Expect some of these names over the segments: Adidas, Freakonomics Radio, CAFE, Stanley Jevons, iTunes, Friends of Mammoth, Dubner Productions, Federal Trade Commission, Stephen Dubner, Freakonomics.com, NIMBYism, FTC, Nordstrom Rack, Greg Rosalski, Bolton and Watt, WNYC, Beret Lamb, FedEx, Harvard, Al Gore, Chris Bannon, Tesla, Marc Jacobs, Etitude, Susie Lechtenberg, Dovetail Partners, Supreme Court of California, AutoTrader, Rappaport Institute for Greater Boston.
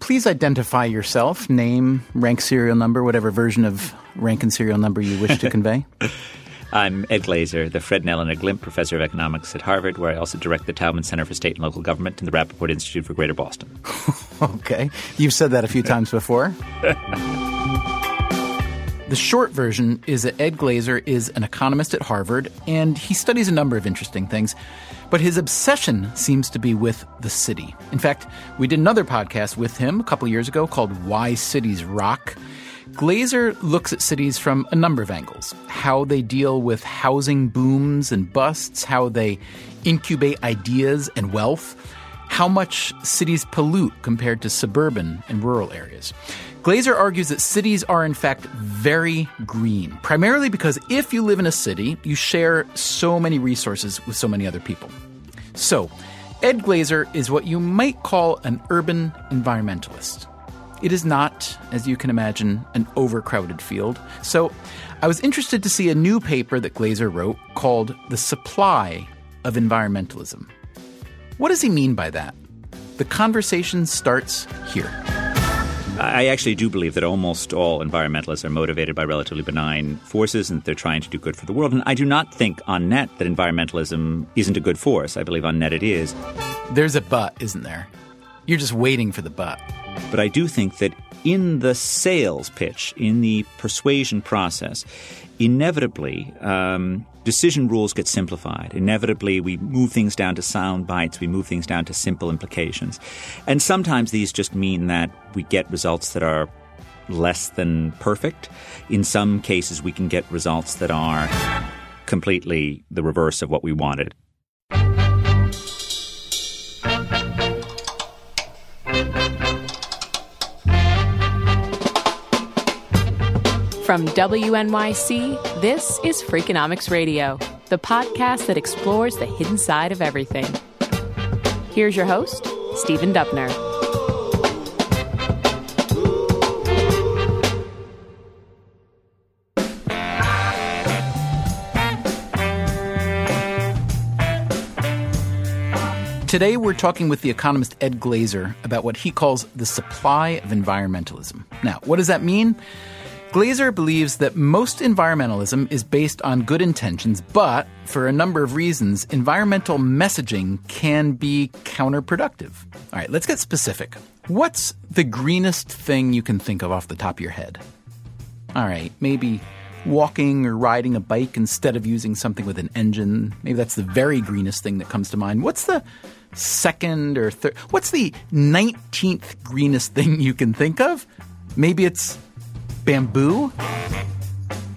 Please identify yourself, name, rank, serial number, whatever version of rank and serial number you wish to convey. I'm Ed Glaeser, the Fred and Eleanor Glimp Professor of Economics at Harvard, where I also direct the Taubman Center for State and Local Government and the Rappaport Institute for Greater Boston. Okay. You've said that a few times before. The short version is that Ed Glaeser is an economist at Harvard, and he studies a number of interesting things. But his obsession seems to be with the city. In fact, we did another podcast with him a couple years ago called Why Cities Rock. Glaeser looks at cities from a number of angles. How they deal with housing booms and busts, how they incubate ideas and wealth, how much cities pollute compared to suburban and rural areas. Glaeser argues that cities are, in fact, very green, primarily because if you live in a city, you share so many resources with so many other people. So, Ed Glaeser is what you might call an urban environmentalist. It is not, as you can imagine, an overcrowded field. So, I was interested to see a new paper that Glaeser wrote called The Supply of Environmentalism. What does he mean by that? The conversation starts here. I actually do believe that almost all environmentalists are motivated by relatively benign forces and that they're trying to do good for the world. And I do not think on net that environmentalism isn't a good force. I believe on net it is. There's a but, isn't there? You're just waiting for the but. But I do think that in the sales pitch, in the persuasion process, inevitably decision rules get simplified. Inevitably, we move things down to sound bites. We move things down to simple implications. And sometimes these just mean that we get results that are less than perfect. In some cases, we can get results that are completely the reverse of what we wanted. From WNYC, this is Freakonomics Radio, the podcast that explores the hidden side of everything. Here's your host, Stephen Dubner. Today we're talking with the economist Ed Glaeser about what he calls the supply of environmentalism. Now, what does that mean? Glaeser believes that most environmentalism is based on good intentions, but for a number of reasons, environmental messaging can be counterproductive. All right, let's get specific. What's the greenest thing you can think of off the top of your head? All right, maybe walking or riding a bike instead of using something with an engine. Maybe that's the very greenest thing that comes to mind. What's the second or third? What's the 19th greenest thing you can think of? Maybe it's bamboo?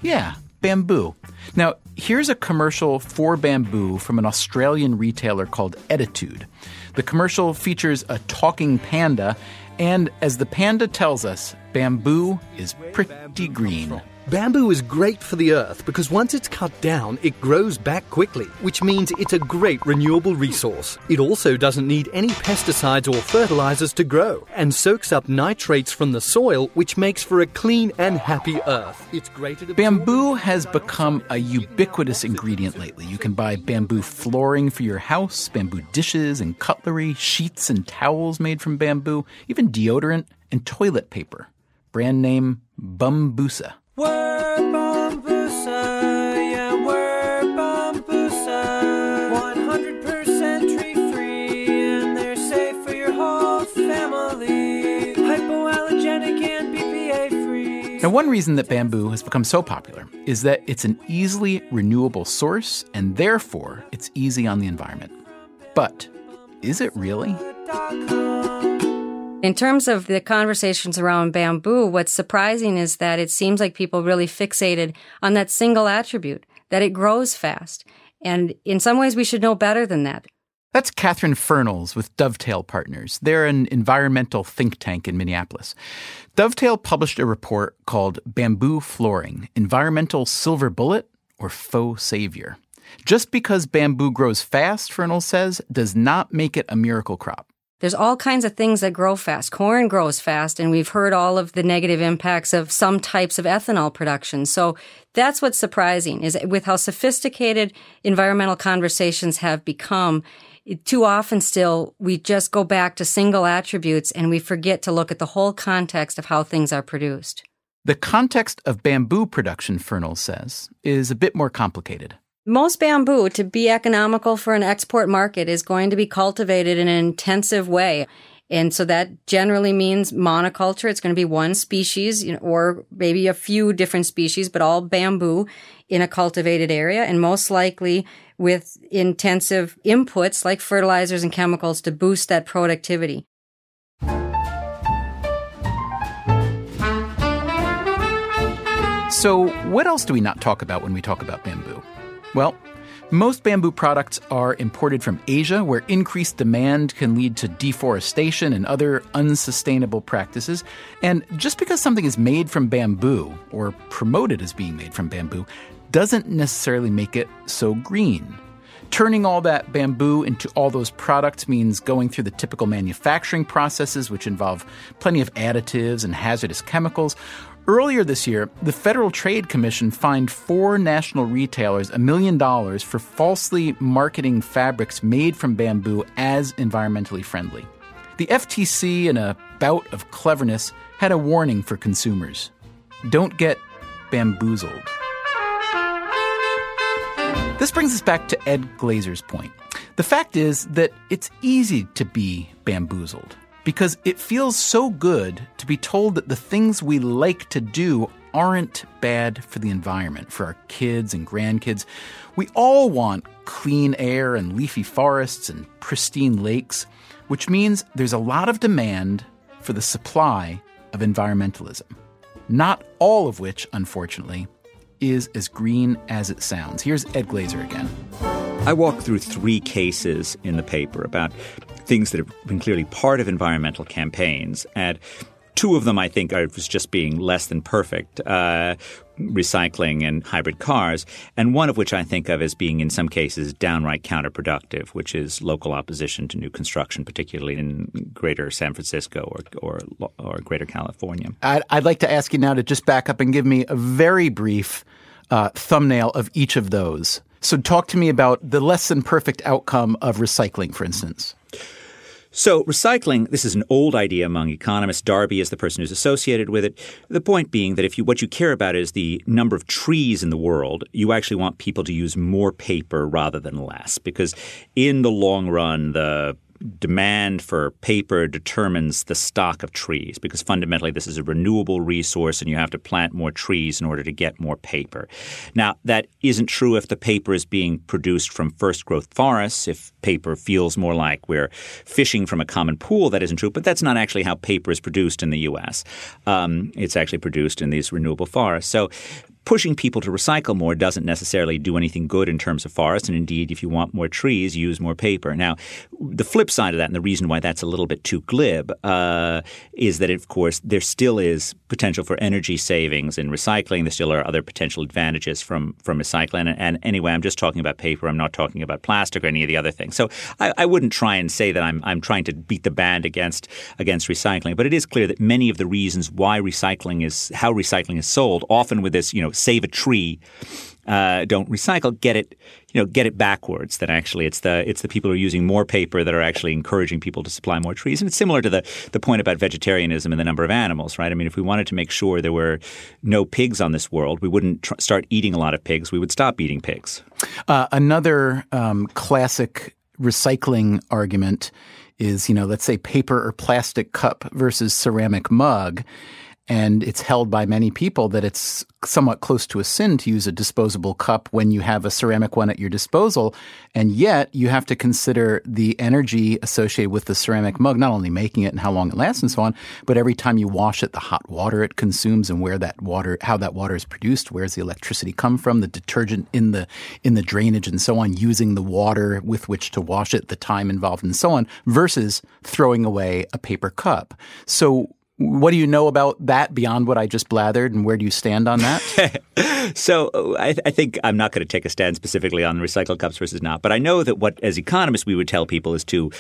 Yeah, bamboo. Now, here's a commercial for bamboo from an Australian retailer called Etitude. The commercial features a talking panda, and as the panda tells us, bamboo is pretty green. Bamboo is great for the earth because once it's cut down, it grows back quickly, which means it's a great renewable resource. It also doesn't need any pesticides or fertilizers to grow and soaks up nitrates from the soil, which makes for a clean and happy earth. It's great at bamboo has become a ubiquitous ingredient lately. You can buy bamboo flooring for your house, bamboo dishes and cutlery, sheets and towels made from bamboo, even deodorant and toilet paper. Brand name Bambusa. We're Bambusa, yeah, we're Bambusa. 100% tree-free, and they're safe for your whole family. Hypoallergenic and BPA-free. Now, one reason that bamboo has become so popular is that it's an easily renewable source, and therefore, it's easy on the environment. But is it really? In terms of the conversations around bamboo, what's surprising is that it seems like people really fixated on that single attribute, that it grows fast. And in some ways, we should know better than that. That's Catherine Fernals with Dovetail Partners. They're an environmental think tank in Minneapolis. Dovetail published a report called Bamboo Flooring, Environmental Silver Bullet or Faux Savior. Just because bamboo grows fast, Fernals says, does not make it a miracle crop. There's all kinds of things that grow fast. Corn grows fast, and we've heard all of the negative impacts of some types of ethanol production. So that's what's surprising, is with how sophisticated environmental conversations have become, too often still we just go back to single attributes and we forget to look at the whole context of how things are produced. The context of bamboo production, Fernal says, is a bit more complicated. Most bamboo, to be economical for an export market, is going to be cultivated in an intensive way. And so that generally means monoculture. It's going to be one species, or maybe a few different species, but all bamboo in a cultivated area, and most likely with intensive inputs like fertilizers and chemicals to boost that productivity. So what else do we not talk about when we talk about bamboo? Well, most bamboo products are imported from Asia, where increased demand can lead to deforestation and other unsustainable practices. And just because something is made from bamboo, or promoted as being made from bamboo, doesn't necessarily make it so green. Turning all that bamboo into all those products means going through the typical manufacturing processes, which involve plenty of additives and hazardous chemicals. Earlier this year, the Federal Trade Commission fined 4 national retailers $1 million for falsely marketing fabrics made from bamboo as environmentally friendly. The FTC, in a bout of cleverness, had a warning for consumers. Don't get bamboozled. This brings us back to Ed Glaeser's point. The fact is that it's easy to be bamboozled, because it feels so good to be told that the things we like to do aren't bad for the environment, for our kids and grandkids. We all want clean air and leafy forests and pristine lakes, which means there's a lot of demand for the supply of environmentalism, not all of which, unfortunately, is as green as it sounds. Here's Ed Glaeser again. I walked through 3 cases in the paper about things that have been clearly part of environmental campaigns. And 2 of them, I think, are just being less than perfect, recycling and hybrid cars, and one of which I think of as being in some cases downright counterproductive, which is local opposition to new construction, particularly in greater San Francisco or greater California. I'd like to ask you now to just back up and give me a very brief thumbnail of each of those. So talk to me about the less than perfect outcome of recycling, for instance. So recycling, this is an old idea among economists. Darby is the person who's associated with it. The point being that if you, what you care about is the number of trees in the world, you actually want people to use more paper rather than less, because in the long run, the demand for paper determines the stock of trees, because fundamentally this is a renewable resource and you have to plant more trees in order to get more paper. Now, that isn't true if the paper is being produced from first-growth forests. If paper feels more like we're fishing from a common pool, that isn't true. But that's not actually how paper is produced in the U.S. It's actually produced in these renewable forests. So pushing people to recycle more doesn't necessarily do anything good in terms of forests. And indeed, if you want more trees, use more paper. Now, the flip side of that, and the reason why that's a little bit too glib, is that, of course, there still is potential for energy savings in recycling. There still are other potential advantages from recycling. And anyway, I'm just talking about paper. I'm not talking about plastic or any of the other things. So I wouldn't try and say that I'm trying to beat the band against recycling. But it is clear that many of the reasons why recycling is – how recycling is sold, often with this, save a tree, don't recycle, get it backwards. That actually it's the people who are using more paper that are actually encouraging people to supply more trees. And it's similar to the point about vegetarianism and the number of animals, right? I mean, if we wanted to make sure there were no pigs on this world, we wouldn't start eating a lot of pigs. We would stop eating pigs. Another classic recycling argument is, let's say paper or plastic cup versus ceramic mug. And it's held by many people that it's somewhat close to a sin to use a disposable cup when you have a ceramic one at your disposal. And yet you have to consider the energy associated with the ceramic mug, not only making it and how long it lasts and so on, but every time you wash it, the hot water it consumes and where that water, how that water is produced, where's the electricity come from, the detergent in the drainage and so on, using the water with which to wash it, the time involved and so on, versus throwing away a paper cup. So what do you know about that beyond what I just blathered, and where do you stand on that? So I think I'm not going to take a stand specifically on recycled cups versus not. But I know that what, as economists, we would tell people is to,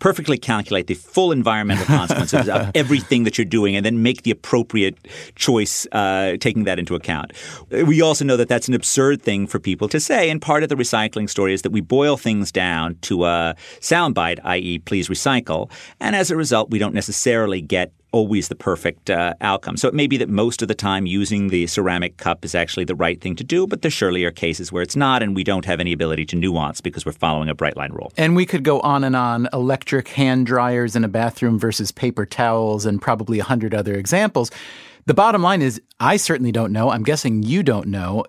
perfectly calculate the full environmental consequences of everything that you're doing and then make the appropriate choice taking that into account. We also know that that's an absurd thing for people to say. And part of the recycling story is that we boil things down to a soundbite, i.e. please recycle. And as a result, we don't necessarily get always the perfect outcome. So it may be that most of the time using the ceramic cup is actually the right thing to do, but there surely are cases where it's not, and we don't have any ability to nuance because we're following a bright line rule. And we could go on and on, electric hand dryers in a bathroom versus paper towels and probably 100 other examples. The bottom line is I certainly don't know. I'm guessing you don't know.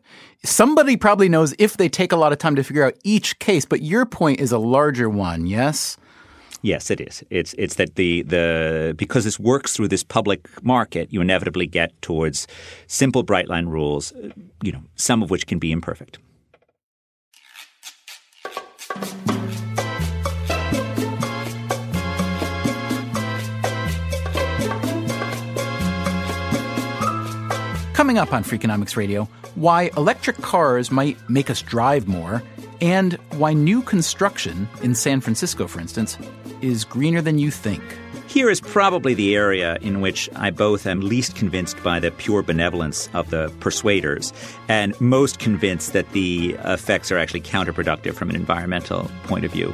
Somebody probably knows if they take a lot of time to figure out each case, but your point is a larger one, yes? Yes, it is. It's that the because this works through this public market, you inevitably get towards simple bright line rules, some of which can be imperfect. Coming up on Freakonomics Radio, why electric cars might make us drive more, and why new construction in San Francisco, for instance, is greener than you think. Here is probably the area in which I both am least convinced by the pure benevolence of the persuaders and most convinced that the effects are actually counterproductive from an environmental point of view.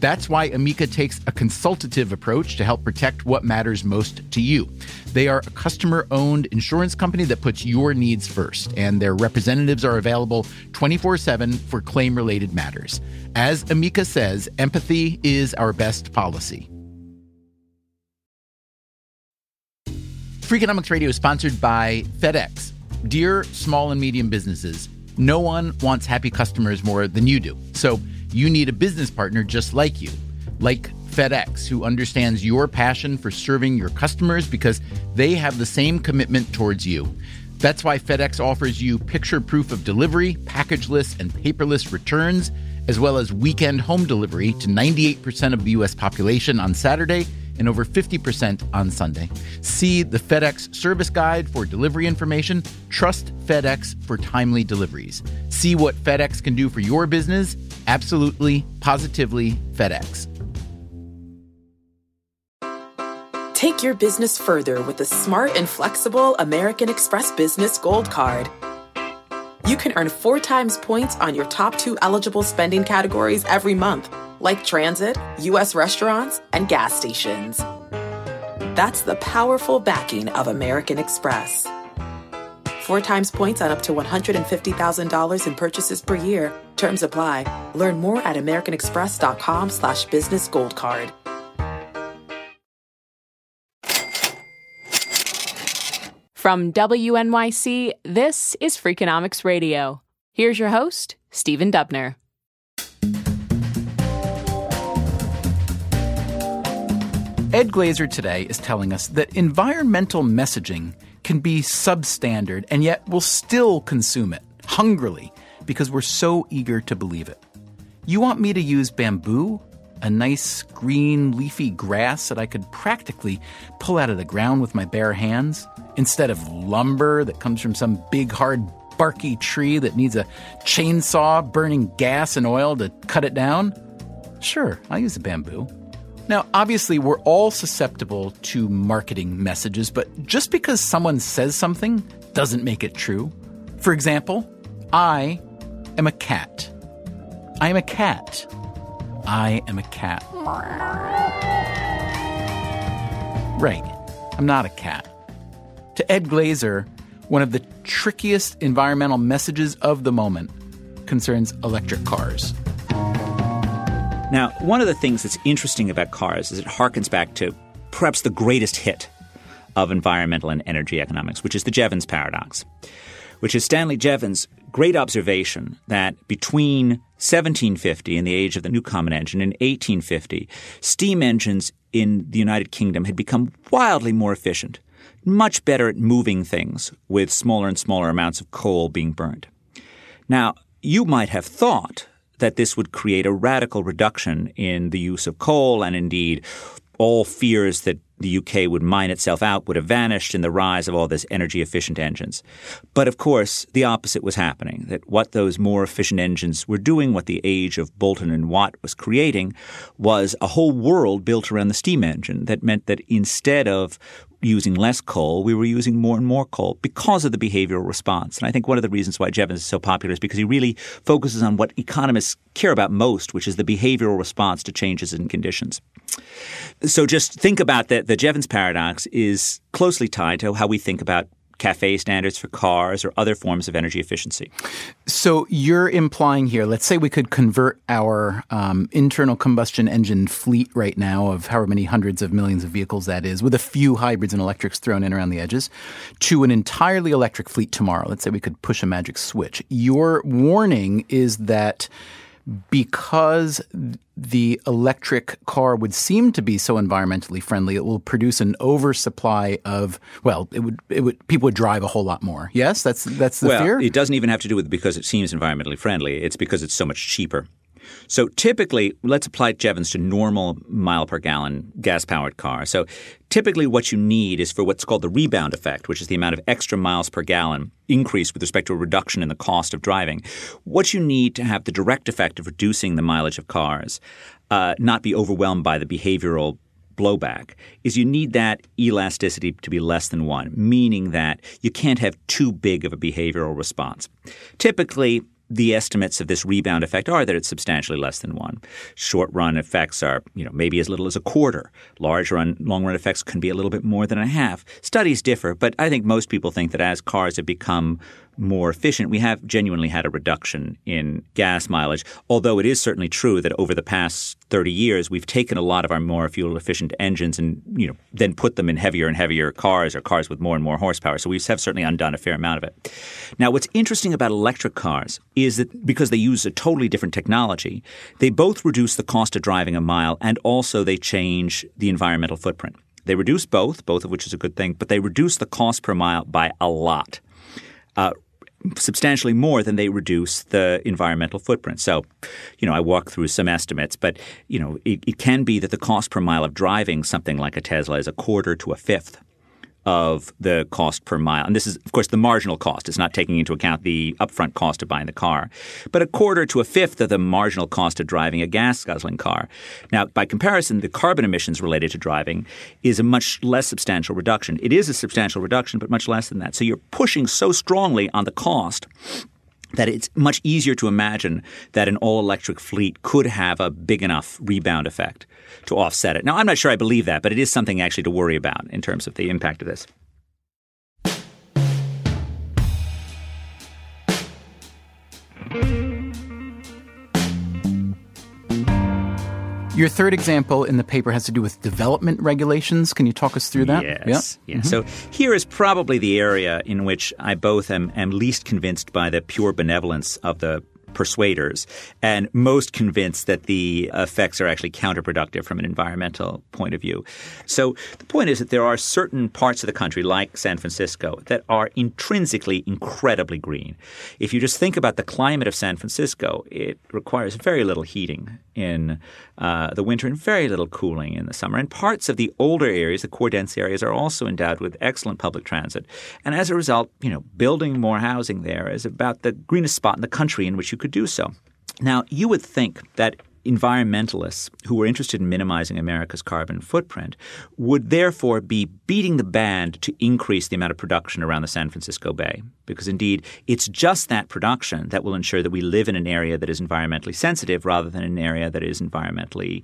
That's why Amica takes a consultative approach to help protect what matters most to you. They are a customer-owned insurance company that puts your needs first, and their representatives are available 24/7 for claim-related matters. As Amica says, empathy is our best policy. Freakonomics Radio is sponsored by FedEx. Dear small and medium businesses, no one wants happy customers more than you do. So you need a business partner just like you, like FedEx, who understands your passion for serving your customers because they have the same commitment towards you. That's why FedEx offers you picture proof of delivery, packageless and paperless returns, as well as weekend home delivery to 98% of the U.S. population on Saturday and over 50% on Sunday. See the FedEx service guide for delivery information. Trust FedEx for timely deliveries. See what FedEx can do for your business. Absolutely, positively, FedEx. Take your business further with the smart and flexible American Express Business Gold Card. You can earn 4 times points on your top 2 eligible spending categories every month, like transit, U.S. restaurants, and gas stations. That's the powerful backing of American Express. 4 times points on up to $150,000 in purchases per year. Terms apply. Learn more at americanexpress.com/businessgoldcard. From WNYC, this is Freakonomics Radio. Here's your host, Stephen Dubner. Ed Glaeser today is telling us that environmental messaging can be substandard, and yet we'll still consume it, hungrily, because we're so eager to believe it. You want me to use bamboo? A nice green leafy grass that I could practically pull out of the ground with my bare hands, instead of lumber that comes from some big, hard, barky tree that needs a chainsaw burning gas and oil to cut it down? Sure, I'll use the bamboo. Now, obviously, we're all susceptible to marketing messages, but just because someone says something doesn't make it true. For example, I am a cat. I am a cat. I am a cat. Right. I'm not a cat. To Ed Glaeser, one of the trickiest environmental messages of the moment concerns electric cars. Now, one of the things that's interesting about cars is it harkens back to perhaps the greatest hit of environmental and energy economics, which is the Jevons paradox, which is Stanley Jevons' great observation that between 1750 and the age of the new common engine and 1850, steam engines in the United Kingdom had become wildly more efficient, much better at moving things with smaller and smaller amounts of coal being burned. Now, you might have thought that this would create a radical reduction in the use of coal, and indeed all fears that the UK would mine itself out would have vanished in the rise of all this energy-efficient engines. But, of course, the opposite was happening, that what those more efficient engines were doing, what the age of Bolton and Watt was creating, was a whole world built around the steam engine that meant that instead of using less coal, we were using more and more coal because of the behavioral response. And I think one of the reasons why Jevons is so popular is because he really focuses on what economists care about most, which is the behavioral response to changes in conditions. So just think about that the Jevons paradox is closely tied to how we think about CAFE standards for cars or other forms of energy efficiency. So you're implying here, let's say we could convert our internal combustion engine fleet right now of however many hundreds of millions of vehicles that is, with a few hybrids and electrics thrown in around the edges, to an entirely electric fleet tomorrow. Let's say we could push a magic switch. Your warning is that because the electric car would seem to be so environmentally friendly, it will produce an oversupply of, well, it would people would drive a whole lot more. Yes, that's the fear? Well, it doesn't even have to do with because it seems environmentally friendly. It's because it's so much cheaper. So typically, let's apply Jevons to normal mile per gallon gas-powered car. So typically what you need is for what's called the rebound effect, which is the amount of extra miles per gallon increase with respect to a reduction in the cost of driving. What you need to have the direct effect of reducing the mileage of cars, not be overwhelmed by the behavioral blowback, is you need that elasticity to be less than 1, meaning that you can't have too big of a behavioral response. Typically, the estimates of this rebound effect are that it's substantially less than 1. Short-run effects are, maybe as little as a quarter. Large-run, long-run effects can be a little bit more than a half. Studies differ, but I think most people think that as cars have become more efficient, we have genuinely had a reduction in gas mileage, although it is certainly true that over the past 30 years, we've taken a lot of our more fuel-efficient engines and, then put them in heavier and heavier cars or cars with more and more horsepower. So we have certainly undone a fair amount of it. Now, what's interesting about electric cars is that because they use a totally different technology, they both reduce the cost of driving a mile and also they change the environmental footprint. They reduce both of which is a good thing, but they reduce the cost per mile by a lot. Substantially more than they reduce the environmental footprint. So, I walk through some estimates, but, it can be that the cost per mile of driving something like a Tesla is a quarter to a fifth of the cost per mile. And this is, of course, the marginal cost. It's not taking into account the upfront cost of buying the car. But a quarter to a fifth of the marginal cost of driving a gas-guzzling car. Now, by comparison, the carbon emissions related to driving is a much less substantial reduction. It is a substantial reduction, but much less than that. So you're pushing so strongly on the cost that it's much easier to imagine that an all-electric fleet could have a big enough rebound effect to offset it. Now, I'm not sure I believe that, but it is something actually to worry about in terms of the impact of this. Your third example in the paper has to do with development regulations. Can you talk us through that? Yes. Yeah. Mm-hmm. So here is probably the area in which I both am least convinced by the pure benevolence of the persuaders and most convinced that the effects are actually counterproductive from an environmental point of view. So the point is that there are certain parts of the country, like San Francisco, that are intrinsically incredibly green. If you just think about the climate of San Francisco, it requires very little heating in the winter and very little cooling in the summer. And parts of the older areas, the core dense areas, are also endowed with excellent public transit. And as a result, you know, building more housing there is about the greenest spot in the country in which you could do so. Now, you would think that environmentalists who were interested in minimizing America's carbon footprint would therefore be beating the band to increase the amount of production around the San Francisco Bay, because indeed it's just that production that will ensure that we live in an area that is environmentally sensitive rather than an area that is environmentally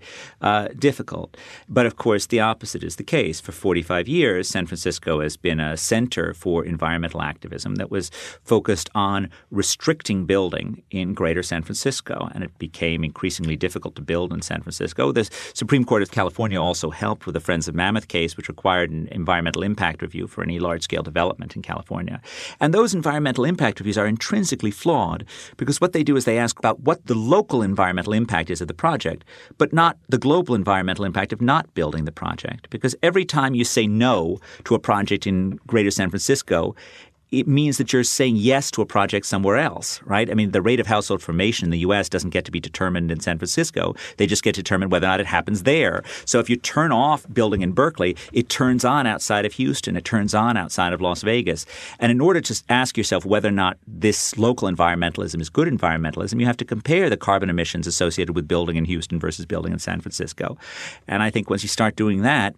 difficult. But of course, the opposite is the case. For 45 years, San Francisco has been a center for environmental activism that was focused on restricting building in greater San Francisco, and it became increasingly difficult to build in San Francisco. The Supreme Court of California also helped with the Friends of Mammoth case, which required an environmental impact review for any large-scale development in California. And those environmental impact reviews are intrinsically flawed because what they do is they ask about what the local environmental impact is of the project, but not the global environmental impact of not building the project. Because every time you say no to a project in greater San Francisco, it means that you're saying yes to a project somewhere else, right? I mean, the rate of household formation in the U.S. doesn't get to be determined in San Francisco. They just get to determine whether or not it happens there. So if you turn off building in Berkeley, it turns on outside of Houston. It turns on outside of Las Vegas. And in order to ask yourself whether or not this local environmentalism is good environmentalism, you have to compare the carbon emissions associated with building in Houston versus building in San Francisco. And I think once you start doing that,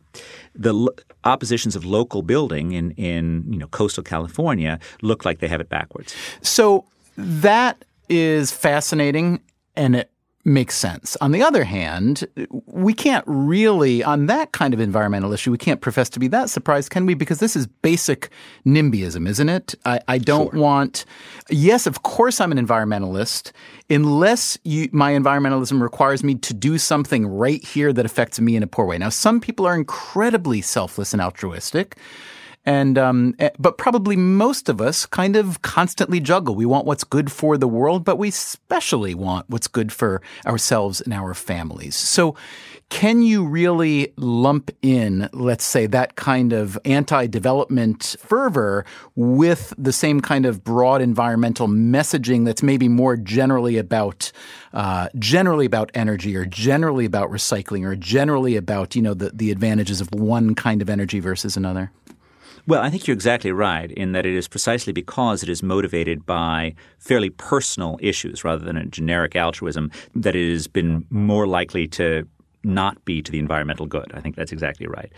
the oppositions of local building in coastal California look like they have it backwards. So that is fascinating, and it makes sense. On the other hand, we can't really, on that kind of environmental issue, we can't profess to be that surprised, can we? Because this is basic NIMBYism, isn't it? I don't Sure. want – yes, of course I'm an environmentalist unless my environmentalism requires me to do something right here that affects me in a poor way. Now, some people are incredibly selfless and altruistic. And but probably most of us kind of constantly juggle. We want what's good for the world, but we especially want what's good for ourselves and our families. So can you really lump in, let's say, that kind of anti-development fervor with the same kind of broad environmental messaging that's maybe more generally about energy or generally about recycling or generally about, the advantages of one kind of energy versus another? Well, I think you're exactly right in that it is precisely because it is motivated by fairly personal issues rather than a generic altruism that it has been more likely to not be to the environmental good. I think that's exactly right.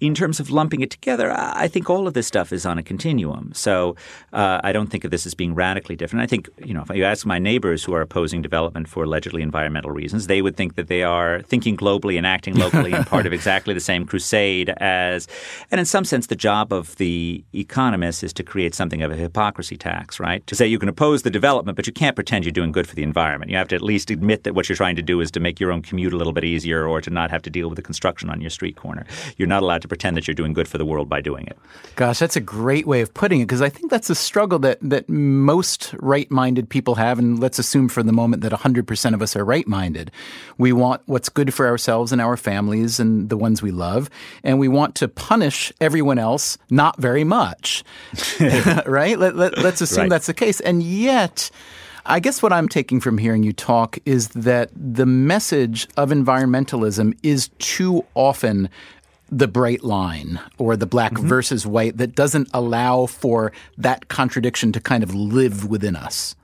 In terms of lumping it together, I think all of this stuff is on a continuum. So I don't think of this as being radically different. I think, if you ask my neighbors who are opposing development for allegedly environmental reasons, they would think that they are thinking globally and acting locally and part of exactly the same crusade as – and in some sense, the job of the economist is to create something of a hypocrisy tax, right? To say you can oppose the development, but you can't pretend you're doing good for the environment. You have to at least admit that what you're trying to do is to make your own commute a little bit easier or to not have to deal with the construction on your street corner. You're not allowed to pretend that you're doing good for the world by doing it. Gosh, that's a great way of putting it, because I think that's a struggle that most right-minded people have, and let's assume for the moment that 100% of us are right-minded. We want what's good for ourselves and our families and the ones we love, and we want to punish everyone else not very much, right? Let's assume right. That's the case. And yet, I guess what I'm taking from hearing you talk is that the message of environmentalism is too often the bright line or the black mm-hmm. versus white that doesn't allow for that contradiction to kind of live within us.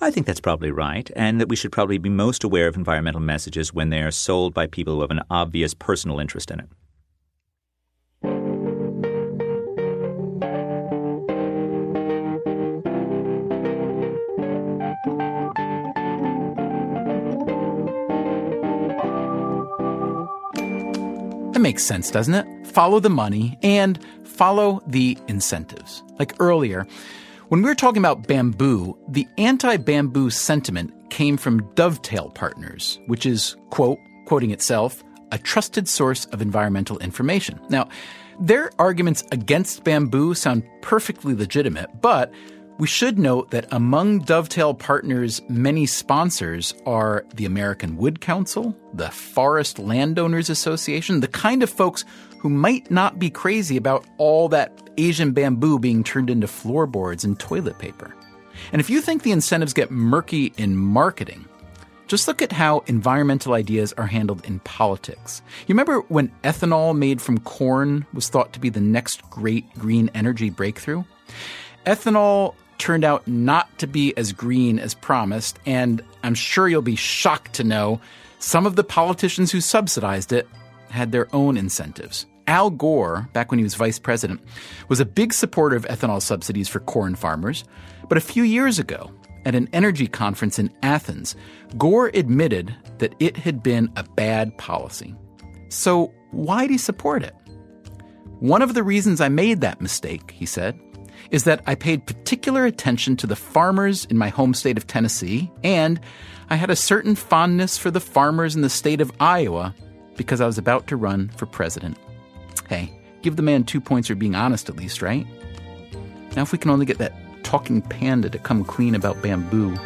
I think that's probably right, and that we should probably be most aware of environmental messages when they are sold by people who have an obvious personal interest in it. That makes sense, doesn't it? Follow the money and follow the incentives. Like earlier, when we were talking about bamboo, the anti-bamboo sentiment came from Dovetail Partners, which is, quote, quoting itself, a trusted source of environmental information. Now, their arguments against bamboo sound perfectly legitimate, but we should note that among Dovetail Partners' many sponsors are the American Wood Council, the Forest Landowners Association, the kind of folks who might not be crazy about all that Asian bamboo being turned into floorboards and toilet paper. And if you think the incentives get murky in marketing, just look at how environmental ideas are handled in politics. You remember when ethanol made from corn was thought to be the next great green energy breakthrough? Ethanol turned out not to be as green as promised, and I'm sure you'll be shocked to know some of the politicians who subsidized it had their own incentives. Al Gore, back when he was vice president, was a big supporter of ethanol subsidies for corn farmers. But a few years ago, at an energy conference in Athens, Gore admitted that it had been a bad policy. So why'd he support it? One of the reasons I made that mistake, he said, is that I paid particular attention to the farmers in my home state of Tennessee, and I had a certain fondness for the farmers in the state of Iowa because I was about to run for president. Hey, give the man 2 points for being honest at least, right? Now if we can only get that talking panda to come clean about bamboo.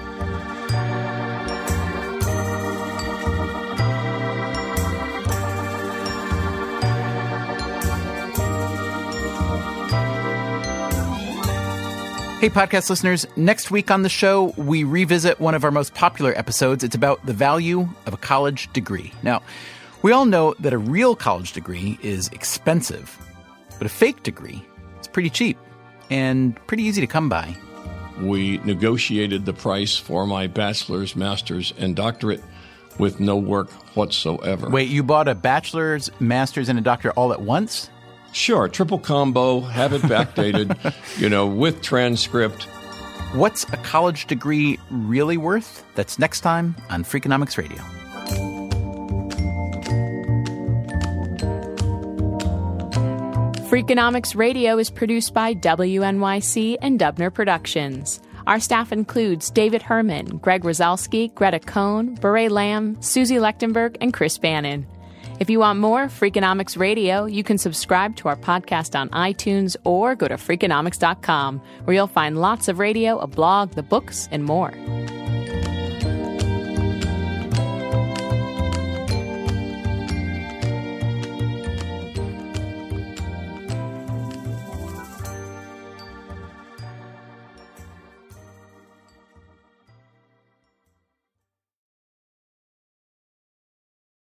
Hey, podcast listeners. Next week on the show, we revisit one of our most popular episodes. It's about the value of a college degree. Now, we all know that a real college degree is expensive, but a fake degree is pretty cheap and pretty easy to come by. We negotiated the price for my bachelor's, master's, and doctorate with no work whatsoever. Wait, you bought a bachelor's, master's, and a doctorate all at once? Sure, triple combo, have it backdated, with transcript. What's a college degree really worth? That's next time on Freakonomics Radio. Freakonomics Radio is produced by WNYC and Dubner Productions. Our staff includes David Herman, Greg Rosalski, Greta Cohn, Beret Lamb, Susie Lechtenberg, and Chris Bannon. If you want more Freakonomics Radio, you can subscribe to our podcast on iTunes or go to Freakonomics.com, where you'll find lots of radio, a blog, the books, and more.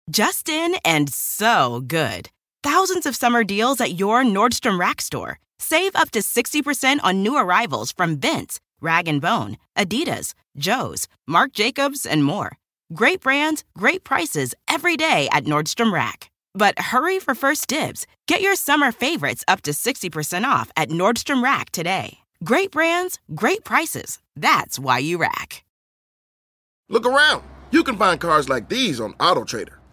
Just in and so good. Thousands of summer deals at your Nordstrom Rack store. Save up to 60% on new arrivals from Vince, Rag & Bone, Adidas, Joe's, Marc Jacobs, and more. Great brands, great prices every day at Nordstrom Rack. But hurry for first dibs. Get your summer favorites up to 60% off at Nordstrom Rack today. Great brands, great prices. That's why you rack. Look around. You can find cars like these on AutoTrader.